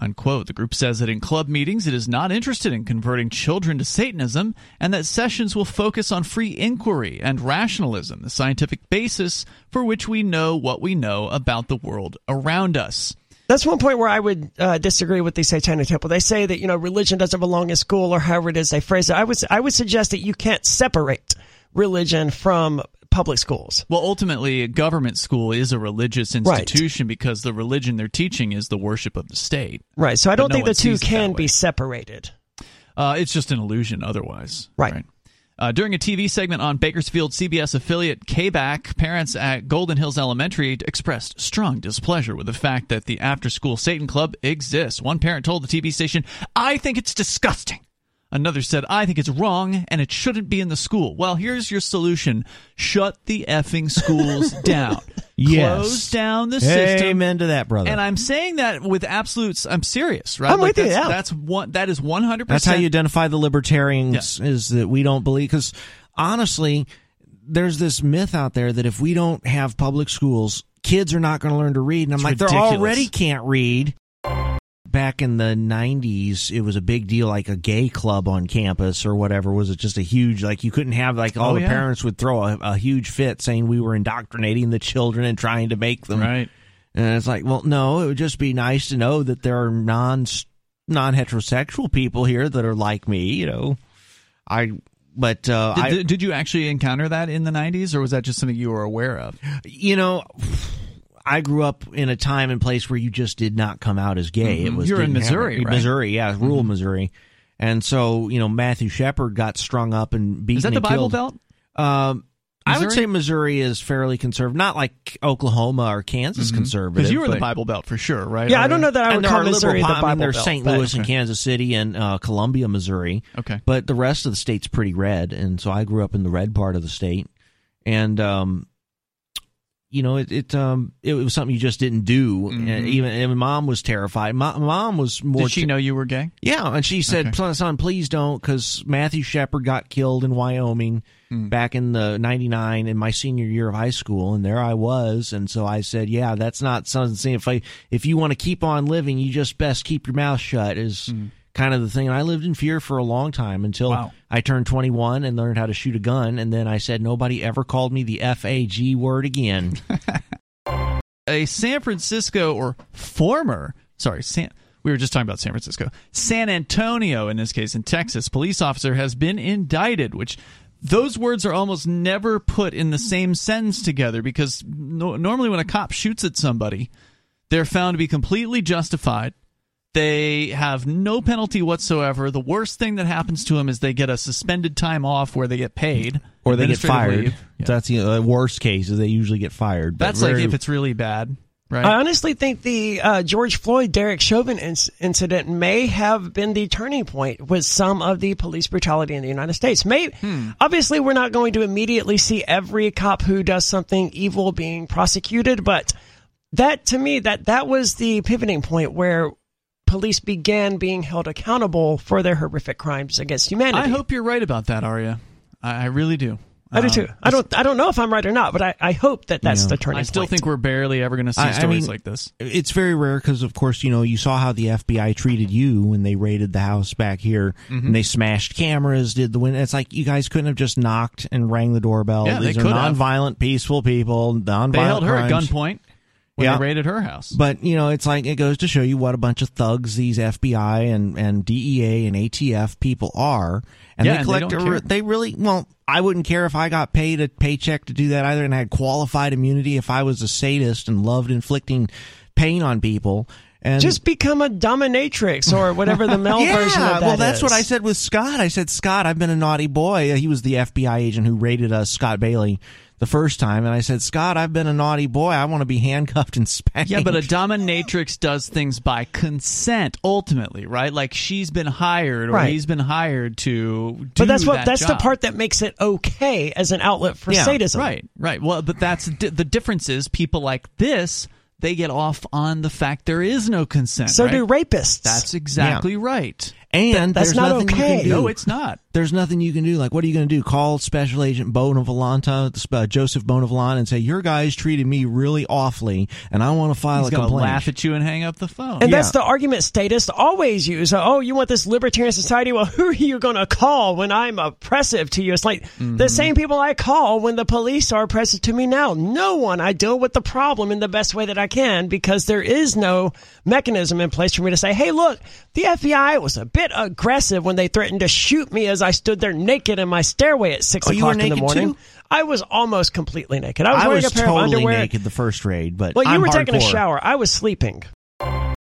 Unquote. The group says that in club meetings it is not interested in converting children to Satanism and that sessions will focus on free inquiry and rationalism, the scientific basis for which we know what we know about the world around us. That's one point where I would uh, disagree with the Satanic Temple. They say that, you know, religion doesn't belong in school or however it is they phrase it. I would, I would suggest that you can't separate religion from public schools. Well, ultimately, a government school is a religious institution right. because the religion they're teaching is the worship of the state. Right. So I don't no think the two can be separated. Uh, it's just an illusion otherwise. Right. Right. Uh, during a T V segment on Bakersfield C B S affiliate K B A C, parents at Golden Hills Elementary expressed strong displeasure with the fact that the after-school Satan Club exists. One parent told the T V station, "I think it's disgusting." Another said, "I think it's wrong and it shouldn't be in the school." Well, here's your solution. Shut the effing schools down. Yes. Close down the system. Amen to that, brother. And I'm saying that with absolutes. I'm serious, right? I'm like with that's, you. Yeah. That's one. That is one hundred percent. That's how you identify the libertarians yeah. is that we don't believe. Because honestly, there's this myth out there that if we don't have public schools, kids are not going to learn to read. And I'm it's like, ridiculous. They already can't read. Back in the nineties, it was a big deal, like a gay club on campus or whatever. Was it just a huge, like you couldn't have, like all oh, the yeah. parents would throw a, a huge fit saying we were indoctrinating the children and trying to make them. Right. And it's like, well, no, it would just be nice to know that there are non, non-heterosexual people here that are like me, you know. I... But uh, did, I, did you actually encounter that in the nineties or was that just something you were aware of? You know... I grew up in a time and place where you just did not come out as gay. Mm-hmm. It was You're in Missouri, have, right? Missouri, yeah, rural mm-hmm. Missouri. And so, you know, Matthew Shepard got strung up and beaten. Is that the Bible killed. Belt? Um, I would say Missouri is fairly conservative, not like Oklahoma or Kansas mm-hmm. conservative. Because you were but, the Bible Belt for sure, right? Yeah, I, I don't know that I would call Missouri the Bible Belt. There's Saint Louis okay. and Kansas City and uh, Columbia, Missouri. Okay, but the rest of the state's pretty red, and so I grew up in the red part of the state, and. Um, You know, it it um it was something you just didn't do. Mm-hmm. And even and mom was terrified. My mom was more. Did she ter- know you were gay? Yeah, and she said, okay. "Son, son, please don't," because Matthew Shepard got killed in Wyoming mm. back in the ninety-nine in my senior year of high school, and there I was, and so I said, "Yeah, that's not something. If I, if you want to keep on living, you just best keep your mouth shut." Is mm. kind of the thing. And I lived in fear for a long time until wow. I turned twenty-one and learned how to shoot a gun. And then I said, nobody ever called me the F A G word again. A San Francisco or former, sorry, San, we were just talking about San Francisco, San Antonio, in this case in Texas, police officer has been indicted, which those words are almost never put in the same sentence together, because no, normally when a cop shoots at somebody, they're found to be completely justified. They have no penalty whatsoever. The worst thing that happens to them is they get a suspended time off where they get paid. Or they get fired. Yeah. That's the you know, worst case is they usually get fired. But That's very, like if it's really bad. Right? I honestly think the uh, George Floyd, Derek Chauvin inc- incident may have been the turning point with some of the police brutality in the United States. Maybe, hmm. Obviously, we're not going to immediately see every cop who does something evil being prosecuted. But that to me, that that was the pivoting point where police began being held accountable for their horrific crimes against humanity. I hope you're right about that, Aria. I, I really do. I do too. I don't. I don't know if I'm right or not, but I, I hope that that's yeah. the turning point. I still point. think we're barely ever going to see I, stories I mean, like this. It's very rare because, of course, you know, you saw how the F B I treated you when they raided the house back here, mm-hmm. and they smashed cameras, did the win. It's like you guys couldn't have just knocked and rang the doorbell. Yeah, These they are could non-violent, have. peaceful people. Non-violent. They held her crimes. at gunpoint. When yeah. they raided her house. But, you know, it's like it goes to show you what a bunch of thugs these F B I and, and D E A and A T F people are. And yeah, they collect, and they, a, they really, well, I wouldn't care if I got paid a paycheck to do that either, and I had qualified immunity if I was a sadist and loved inflicting pain on people. And just become a dominatrix or whatever the male yeah, version of that is. Well, that's is. what I said with Scott. I said, Scott, I've been a naughty boy. He was the F B I agent who raided us, Scott Bailey, the first time. And I said, Scott, I've been a naughty boy. I want to be handcuffed and spanked. Yeah, but a dominatrix does things by consent, ultimately, right? Like she's been hired or right. he's been hired to do But that's what that that's job. the part that makes it okay as an outlet for yeah, sadism. Right, right. Well, but that's the difference is people like this, they get off on the fact there is no consent. So right? do rapists. That's exactly yeah. right. And Th- that's there's not nothing okay. you can do. No, it's not. There's nothing you can do. Like, what are you going to do? Call Special Agent Bonavolanta, uh, Joseph Bonavolanta, and say, your guys treated me really awfully, and I want to file He's a complaint. He's going to laugh at you and hang up the phone. And yeah. that's the argument statists always use. Oh, you want this libertarian society? Well, who are you going to call when I'm oppressive to you? It's like mm-hmm. the same people I call when the police are oppressive to me now. No one. I deal with the problem in the best way that I can because there is no mechanism in place for me to say, hey, look, the F B I was a bit aggressive when they threatened to shoot me as I stood there naked in my stairway at six oh, o'clock in the morning. Too? I was almost completely naked. I was I wearing was a pair totally of underwear. Naked the first raid, but well, you I'm were hardcore. taking a shower. I was sleeping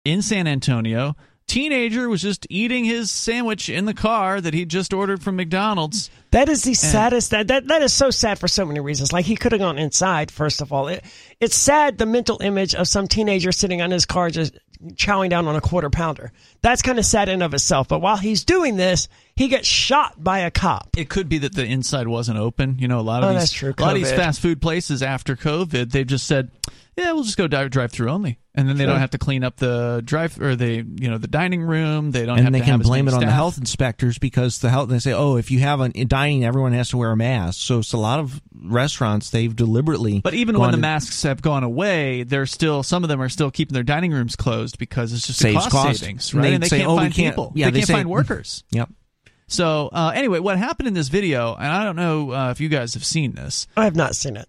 in San Antonio. Teenager was just eating his sandwich in the car that he just ordered from McDonald's. That is the and saddest. That, that that is so sad for so many reasons. Like he could have gone inside. First of all, it, it's sad the mental image of some teenager sitting on his car just chowing down on a quarter pounder. That's kind of sad in of itself. But while he's doing this, he gets shot by a cop. It could be that the inside wasn't open. You know, a lot of oh, these true, a lot of these fast food places after COVID, they've just said, yeah, we'll just go drive through only. And then they sure. don't have to clean up the drive or the you know the dining room. They don't and have they to have they can blame it staff. on the health inspectors because the health they say, oh, if you have a dining, everyone has to wear a mask. So it's a lot of restaurants they've deliberately. But even when the masks have gone away, they're still some of them are still keeping their dining rooms closed because it's just a cost, cost savings, right? And they, and they say, can't oh, find can't, people. Yeah, they, they can't say, find workers. Yep. So uh, anyway, what happened in this video? And I don't know uh, if you guys have seen this. I have not seen it.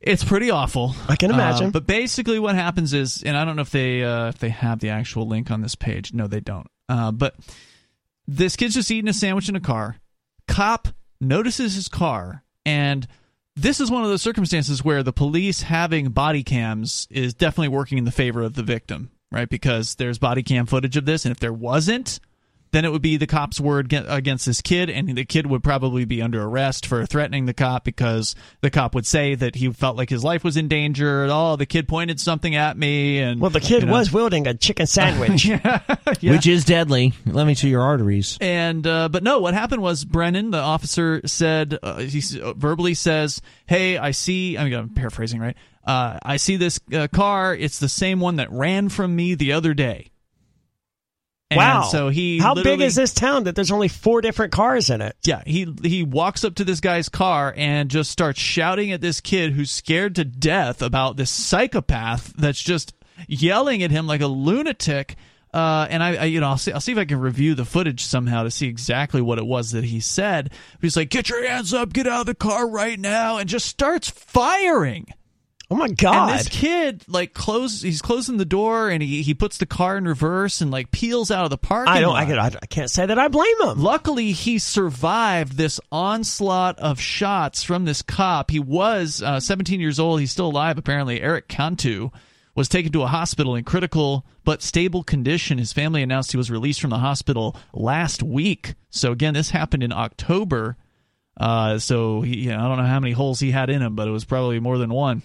It's pretty awful. I can imagine. Uh, but basically what happens is, and I don't know if they uh, if they have the actual link on this page. No, they don't. Uh, but this kid's just eating a sandwich in a car. Cop notices his car. And this is one of those circumstances where the police having body cams is definitely working in the favor of the victim, right? Because there's body cam footage of this. And if there wasn't, then it would be the cop's word against this kid, and the kid would probably be under arrest for threatening the cop because the cop would say that he felt like his life was in danger. Oh, the kid pointed something at me. and Well, the kid you know. was wielding a chicken sandwich, yeah, yeah. which is deadly. Let me chew your arteries. And uh, But no, what happened was Brennan, the officer, said, uh, he verbally says, hey, I see, I'm, I'm paraphrasing, right? Uh, I see this uh, car. It's the same one that ran from me the other day. And wow! So he how big is this town that there's only four different cars in it? Yeah, he he walks up to this guy's car and just starts shouting at this kid who's scared to death about this psychopath that's just yelling at him like a lunatic. Uh, and I, I, you know, I'll see, I'll see if I can review the footage somehow to see exactly what it was that he said. He's like, "Get your hands up! Get out of the car right now!" and just starts firing. Oh my God. And this kid, like, close, he's closing the door and he, he puts the car in reverse and, like, peels out of the parking I don't, lot. I don't, I can't say that I blame him. Luckily, he survived this onslaught of shots from this cop. He was uh, seventeen years old. He's still alive, apparently. Eric Cantu was taken to a hospital in critical but stable condition. His family announced he was released from the hospital last week. So, again, this happened in October. Uh, so, he, you know, I don't know how many holes he had in him, but it was probably more than one.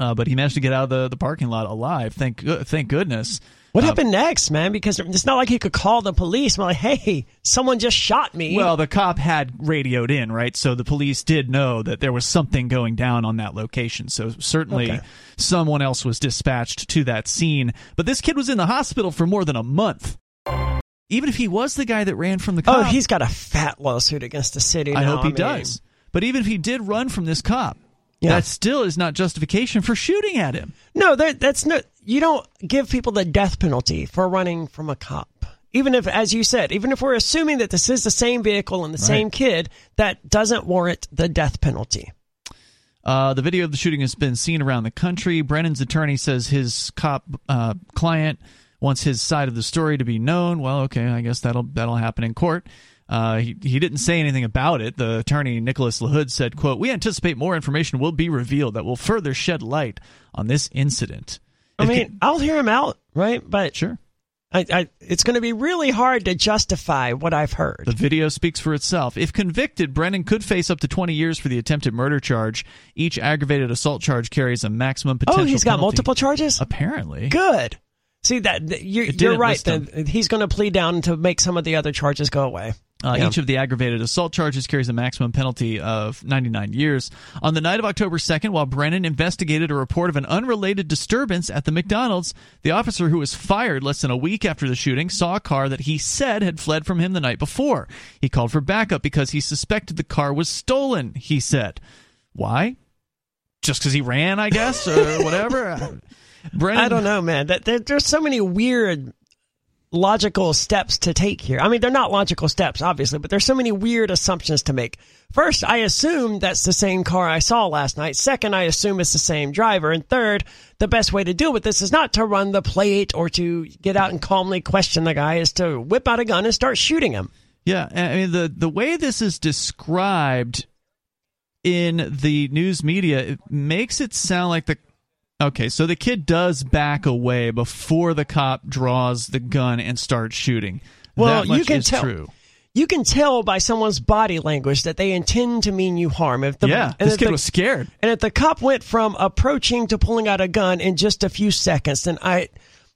Uh, but he managed to get out of the, the parking lot alive. Thank uh, thank goodness. What um, happened next, man? Because it's not like he could call the police. I'm like, hey, someone just shot me. Well, the cop had radioed in, right? So the police did know that there was something going down on that location. So certainly okay. someone else was dispatched to that scene. But this kid was in the hospital for more than a month. Even if he was the guy that ran from the cop. Oh, he's got a fat lawsuit against the city now. I hope he I mean. does. But even if he did run from this cop, yeah. that still is not justification for shooting at him. No, that, that's not. You don't give people the death penalty for running from a cop. Even if, as you said, even if we're assuming that this is the same vehicle and the right. same kid, that doesn't warrant the death penalty. Uh, the video of the shooting has been seen around the country. Brennan's attorney says his cop uh, client wants his side of the story to be known. Well, okay, I guess that'll that'll happen in court. Uh, he, he didn't say anything about it. The attorney, Nicholas LaHood, said, quote, "We anticipate more information will be revealed that will further shed light on this incident." I if mean, can- I'll hear him out, right? But sure. I, I, it's going to be really hard to justify what I've heard. The video speaks for itself. If convicted, Brennan could face up to twenty years for the attempted murder charge. Each aggravated assault charge carries a maximum potential penalty. Oh, he's got penalty. multiple charges? Apparently. Good. See, that you're, you're right. The, he's going to plead down to make some of the other charges go away. Uh, yeah. Each of the aggravated assault charges carries a maximum penalty of ninety-nine years. On the night of October second, while Brennan investigated a report of an unrelated disturbance at the McDonald's, the officer who was fired less than a week after the shooting saw a car that he said had fled from him the night before. He called for backup because he suspected the car was stolen, he said. Why? Just because he ran, I guess, or whatever? Brennan, I don't know, man. There, there's so many weird logical steps to take here. I mean, they're not logical steps, obviously, but there's so many weird assumptions to make. First, I assume that's the same car I saw last night. Second, I assume it's the same driver. And third, the best way to deal with this is not to run the plate or to get out and calmly question the guy, is to whip out a gun and start shooting him. Yeah, I mean, the, the way this is described in the news media, it makes it sound like the Okay, so the kid does back away before the cop draws the gun and starts shooting. Well, you can tell. True. You can tell by someone's body language that they intend to mean you harm. If the, yeah, this kid the, was scared. And if the cop went from approaching to pulling out a gun in just a few seconds, then I,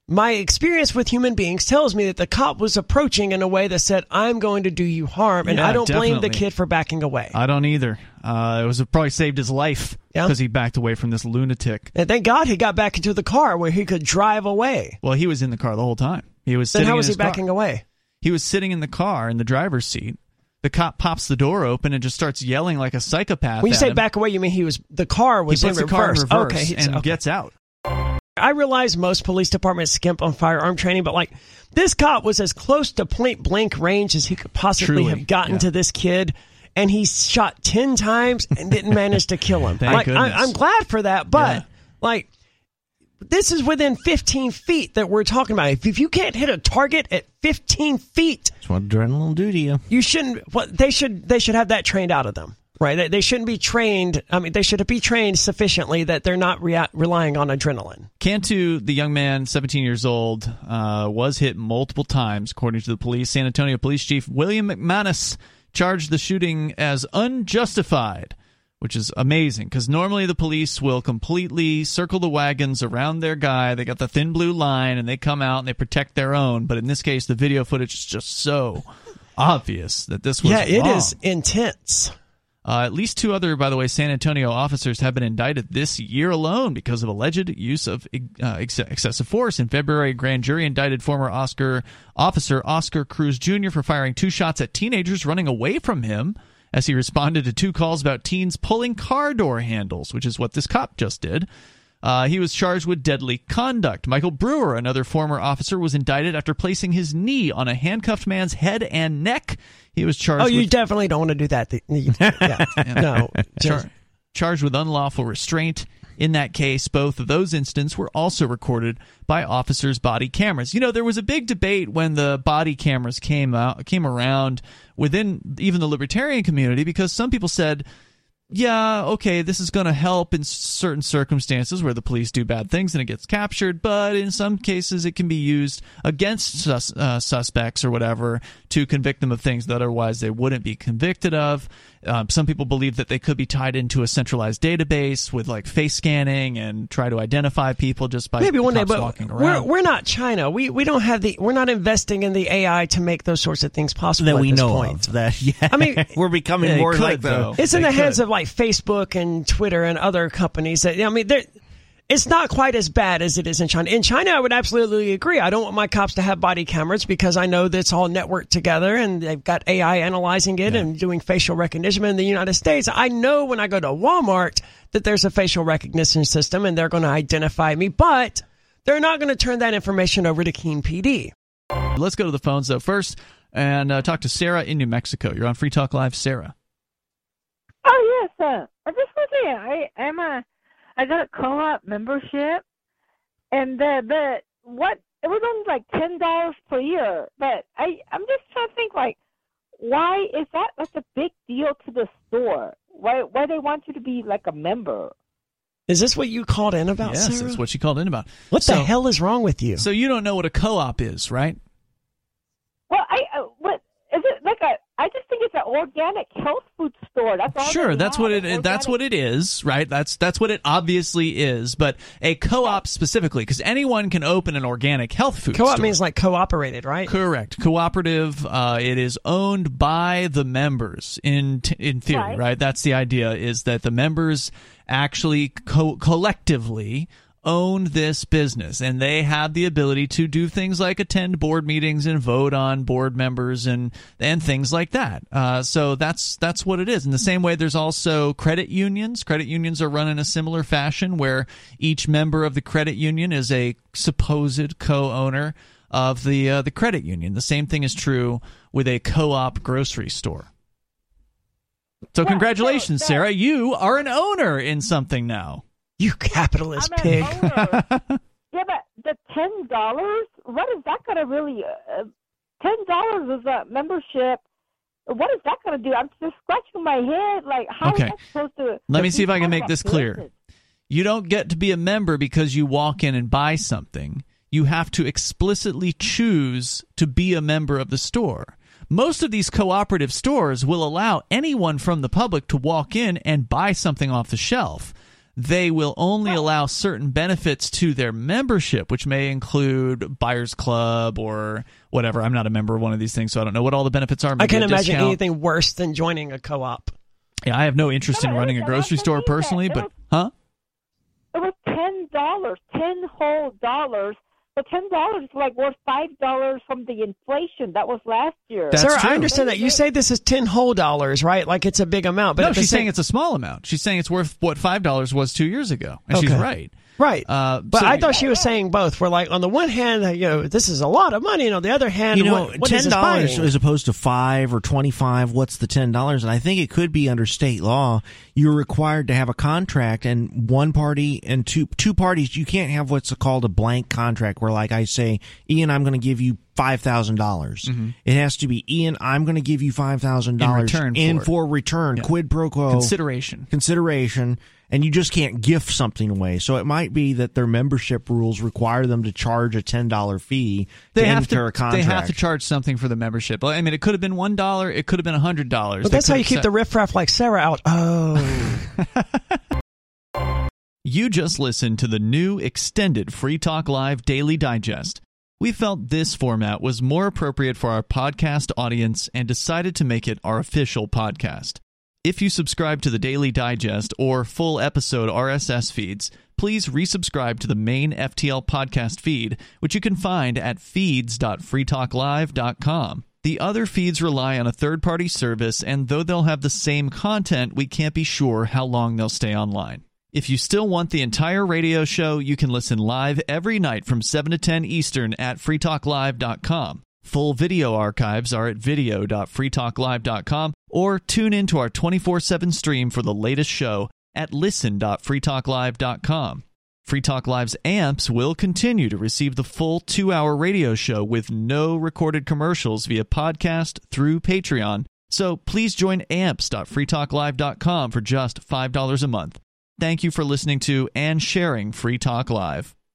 my experience with human beings tells me that the cop was approaching in a way that said, I'm going to do you harm, and yeah, I don't definitely. blame the kid for backing away. I don't either. Uh, it was it probably saved his life. Because yeah. he backed away from this lunatic. And thank God he got back into the car where he could drive away. Well, he was in the car the whole time. He was sitting in his car. Then how was he backing away? He was sitting in the car in the driver's seat. The cop pops the door open and just starts yelling like a psychopath. When you say back away, you mean he was the car was in reverse. He puts the car in reverse okay, and okay. gets out. I realize most police departments skimp on firearm training, but like this cop was as close to point blank range as he could possibly Truly, have gotten yeah. to this kid. And he shot ten times and didn't manage to kill him. Thank like, goodness. I, I'm glad for that, but yeah. like, this is within fifteen feet that we're talking about. If, if you can't hit a target at fifteen feet, that's what adrenaline do to you. You shouldn't. What they should they should have that trained out of them, right? They, they shouldn't be trained. I mean, they should be trained sufficiently that they're not rea- relying on adrenaline. Cantu, the young man, seventeen years old, uh, was hit multiple times, according to the police. San Antonio Police Chief William McManus charged the shooting as unjustified, which is amazing because normally the police will completely circle the wagons around their guy. They got the thin blue line and they come out and they protect their own. But in this case, the video footage is just so obvious that this was yeah, it wrong. Is intense. Uh, at least two other, by the way, San Antonio officers have been indicted this year alone because of alleged use of uh, ex- excessive force. In February, a grand jury indicted former Oscar officer Oscar Cruz Junior for firing two shots at teenagers running away from him as he responded to two calls about teens pulling car door handles, which is what this cop just did. Uh, he was charged with deadly conduct. Michael Brewer, another former officer, was indicted after placing his knee on a handcuffed man's head and neck. He was charged. Oh, you with, definitely don't want to do that. Yeah, yeah. No, Char- charged with unlawful restraint In that case, both of those incidents were also recorded by officers' body cameras. You know, there was a big debate when the body cameras came out, came around within even the libertarian community, because some people said, yeah, okay, this is going to help in certain circumstances where the police do bad things and it gets captured, but in some cases it can be used against sus- uh, suspects or whatever to convict them of things that otherwise they wouldn't be convicted of. Um, some people believe that they could be tied into a centralized database with like face scanning and try to identify people just by maybe one day, but walking around. We're, we're not China. We we don't have the we're not investing in the A I to make those sorts of things possible that at we this know point. Of. That yeah, I mean, we're becoming yeah, more could, like though. It's in the hands could. of like Facebook and Twitter and other companies that I mean, it's not quite as bad as it is in China. In China, I would absolutely agree. I don't want my cops to have body cameras because I know that's all networked together and they've got A I analyzing it yeah. and doing facial recognition. In the United States, I know when I go to Walmart that there's a facial recognition system and they're going to identify me, but they're not going to turn that information over to Keene P D. Let's go to the phones though first and uh, talk to Sarah in New Mexico. You're on Free Talk Live, Sarah. Oh, yes, sir. I just want to say, I am a, I got a co-op membership, and the, the, what, it was only like ten dollars per year, but I, I'm just trying to think, like, why is that such a big deal to the store? Why, why they want you to be like a member? Is this what you called in about, yes, Sarah? Yes, that's what she called in about. What so, the hell is wrong with you? So you don't know what a co-op is, right? Well, I, uh, what, is it like a, I just think it's an organic health food store. That's all. Sure, that's have. what it. Organic. That's what it is, right? That's that's what it obviously is. But a co-op specifically, because anyone can open an organic health food. Co-op store. means like cooperated, right? Correct, cooperative. Uh, it is owned by the members in t- in theory, right. right? That's the idea. Is that the members actually co- collectively. own this business, and they have the ability to do things like attend board meetings and vote on board members and and things like that. Uh, so that's that's what it is. In the same way, there's also credit unions. Credit unions are run in a similar fashion, where each member of the credit union is a supposed co-owner of the uh, the credit union. The same thing is true with a co-op grocery store. So yeah, congratulations, so, so. Sarah. You are an owner in something now. You capitalist pig. yeah, but the ten dollars, what is that going to really, uh, ten dollars is a membership. What is that going to do? I'm just scratching my head. Like, how okay. am I supposed to? Let me see if I can make this clear. Places? You don't get to be a member because you walk in and buy something. You have to explicitly choose to be a member of the store. Most of these cooperative stores will allow anyone from the public to walk in and buy something off the shelf. They will only allow certain benefits to their membership, which may include buyer's club or whatever. I'm not a member of one of these things, so I don't know what all the benefits are. Maybe I can't imagine discount. anything worse than joining a co-op. Yeah, I have no interest no, in running a grocery store personally, but, was, huh? It was ten dollars, ten whole dollars. But ten dollars is like worth five dollars from the inflation that was last year. That's Sarah, true. I understand that. You say this is ten whole dollars, right? Like it's a big amount. But no, she's same... saying it's a small amount. She's saying it's worth what five dollars was two years ago. And okay. she's right. Right. Uh, but so, I thought she was saying both. We're like, on the one hand, you know, this is a lot of money. And on the other hand, you know, what, what ten dollars as opposed to five or twenty-five, what's the ten dollars? And I think it could be under state law. You're required to have a contract, and one party and two two parties, you can't have what's called a blank contract where, like, I say, Ian, I'm going to give you five thousand dollars. Mm-hmm. It has to be, Ian, I'm going to give you five thousand dollars in return, in for, for return yeah. quid pro quo. Consideration. Consideration. And you just can't gift something away. So it might be that their membership rules require them to charge a ten dollars fee they to have enter to, a contract. They have to charge something for the membership. I mean, it could have been one dollar. It could have been one hundred dollars. But they that's how you keep set- the riffraff like Sarah out. Oh. You just listened to the new extended Free Talk Live Daily Digest. We felt this format was more appropriate for our podcast audience and decided to make it our official podcast. If you subscribe to the Daily Digest or full episode R S S feeds, please resubscribe to the main F T L podcast feed, which you can find at feeds dot free talk live dot com. The other feeds rely on a third-party service, and though they'll have the same content, we can't be sure how long they'll stay online. If you still want the entire radio show, you can listen live every night from seven to ten Eastern at free talk live dot com. Full video archives are at video dot free talk live dot com, or tune into our twenty-four seven stream for the latest show at listen dot free talk live dot com. Free Talk Live's amps will continue to receive the full two-hour radio show with no recorded commercials via podcast through Patreon, so please join amps dot free talk live dot com for just five dollars a month. Thank you for listening to and sharing Free Talk Live.